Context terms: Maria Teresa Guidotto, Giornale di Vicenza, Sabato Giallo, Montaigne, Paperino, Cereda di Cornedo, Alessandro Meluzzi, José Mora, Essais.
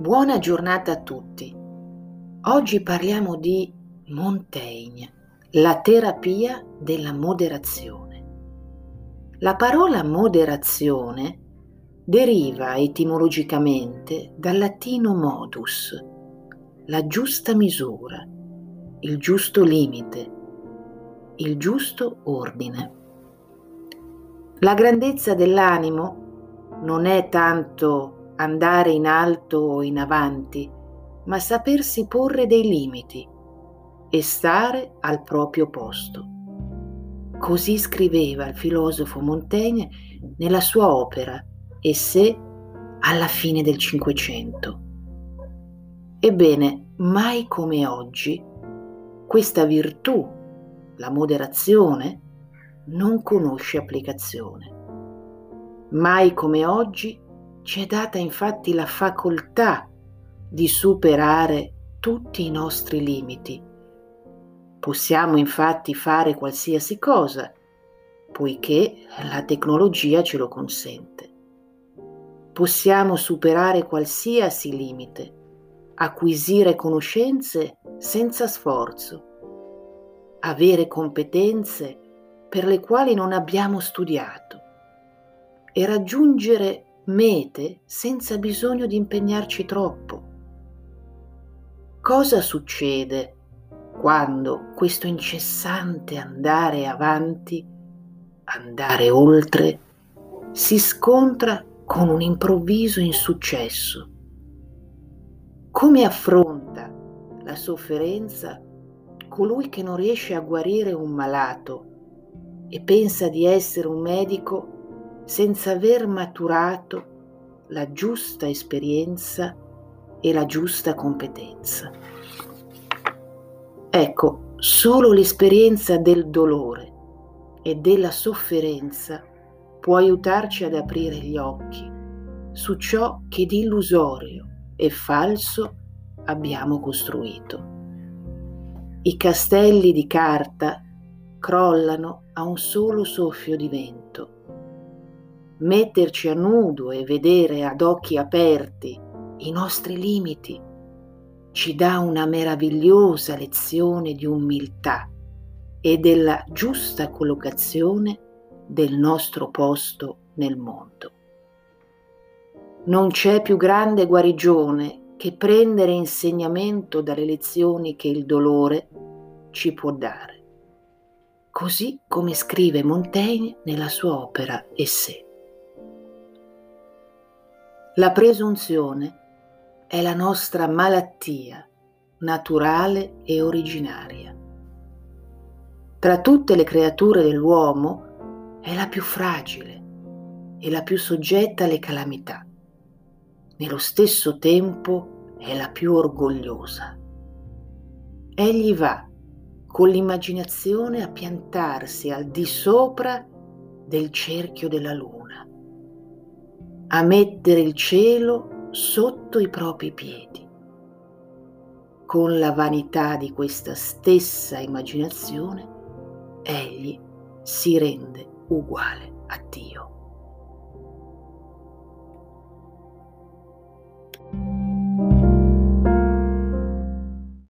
Buona giornata a tutti. Oggi parliamo di Montaigne, la terapia della moderazione. La parola moderazione deriva etimologicamente dal latino modus, la giusta misura, il giusto limite, il giusto ordine. La grandezza dell'animo non è tanto andare in alto o in avanti, ma sapersi porre dei limiti e stare al proprio posto. Così scriveva il filosofo Montaigne nella sua opera Essais alla fine del Cinquecento. Ebbene, mai come oggi, questa virtù, la moderazione, non conosce applicazione. Mai come oggi ci è data infatti la facoltà di superare tutti i nostri limiti. Possiamo infatti fare qualsiasi cosa, poiché la tecnologia ce lo consente. Possiamo superare qualsiasi limite, acquisire conoscenze senza sforzo, avere competenze per le quali non abbiamo studiato e raggiungere mete senza bisogno di impegnarci troppo. Cosa succede quando questo incessante andare avanti, andare oltre, si scontra con un improvviso insuccesso? Come affronta la sofferenza colui che non riesce a guarire un malato e pensa di essere un medico senza aver maturato la giusta esperienza e la giusta competenza? Ecco, solo l'esperienza del dolore e della sofferenza può aiutarci ad aprire gli occhi su ciò che di illusorio e falso abbiamo costruito. I castelli di carta crollano a un solo soffio di vento. Metterci a nudo e vedere ad occhi aperti i nostri limiti ci dà una meravigliosa lezione di umiltà e della giusta collocazione del nostro posto nel mondo. Non c'è più grande guarigione che prendere insegnamento dalle lezioni che il dolore ci può dare, così come scrive Montaigne nella sua opera Essais. La presunzione è la nostra malattia naturale e originaria. Tra tutte le creature dell'uomo è la più fragile e la più soggetta alle calamità. Nello stesso tempo è la più orgogliosa. Egli va con l'immaginazione a piantarsi al di sopra del cerchio della luna, a mettere il cielo sotto i propri piedi. Con la vanità di questa stessa immaginazione, egli si rende uguale a Dio.